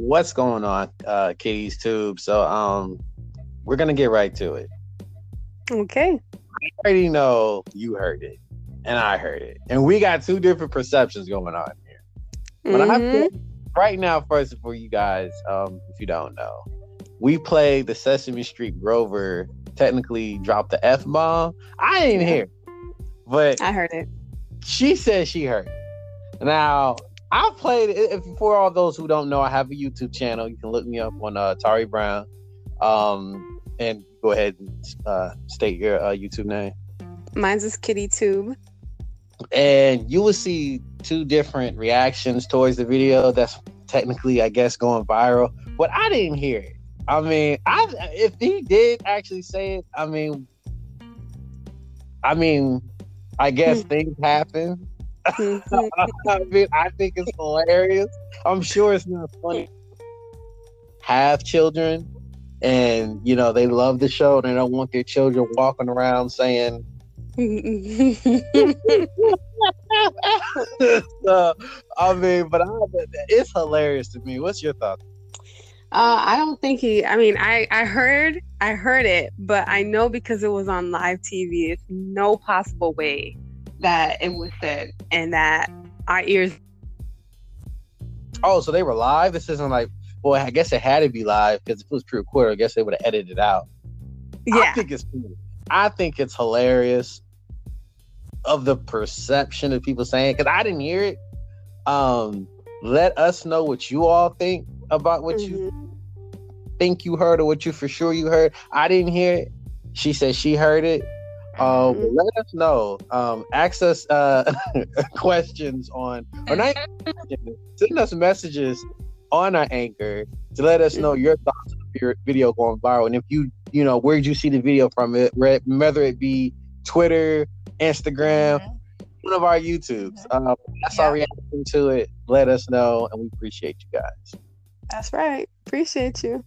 What's going on, Kitty's Tube? So we're gonna get right to it. Okay. I already know you heard it, and I heard it, and we got two different perceptions going on here. But I think right now, first for you guys, if you don't know, we played the Sesame Street Grover technically dropped the F bomb. I didn't hear it, but I heard it. She said she heard it. Now I played it. If, for all those who don't know, I have a YouTube channel. You can look me up on Atari Brown, and go ahead and state your YouTube name. Mine's is Kitty Tube. And you will see two different reactions towards the video that's technically, I guess, going viral. But I didn't hear it. I mean, if he did actually say it, I mean, I guess things happen. I mean, I think it's hilarious. I'm sure it's not funny. Have children, and you know they love the show, and they don't want their children walking around saying. So, I mean, but it's hilarious to me. What's your thoughts? I don't think he. I mean, I heard it, but I know because it was on live TV. It's no possible way that it was said, and that our ears. Oh, so they were live. This isn't like. Well, I guess it had to be live because if it was pre-recorded, I guess they would have edited it out. Yeah, I think it's hilarious of the perception of people saying because I didn't hear it. Let us know what you all think about what you think you heard or what you for sure you heard. I didn't hear it. She said she heard it. Let us know. Ask us questions on or not. Send us messages on our Anchor to let us know your thoughts on your video going viral, and if you know where'd you see the video from, it whether it be Twitter, Instagram, one of our YouTubes. That's our reaction to it. Let us know, and we appreciate you guys. That's right. Appreciate you.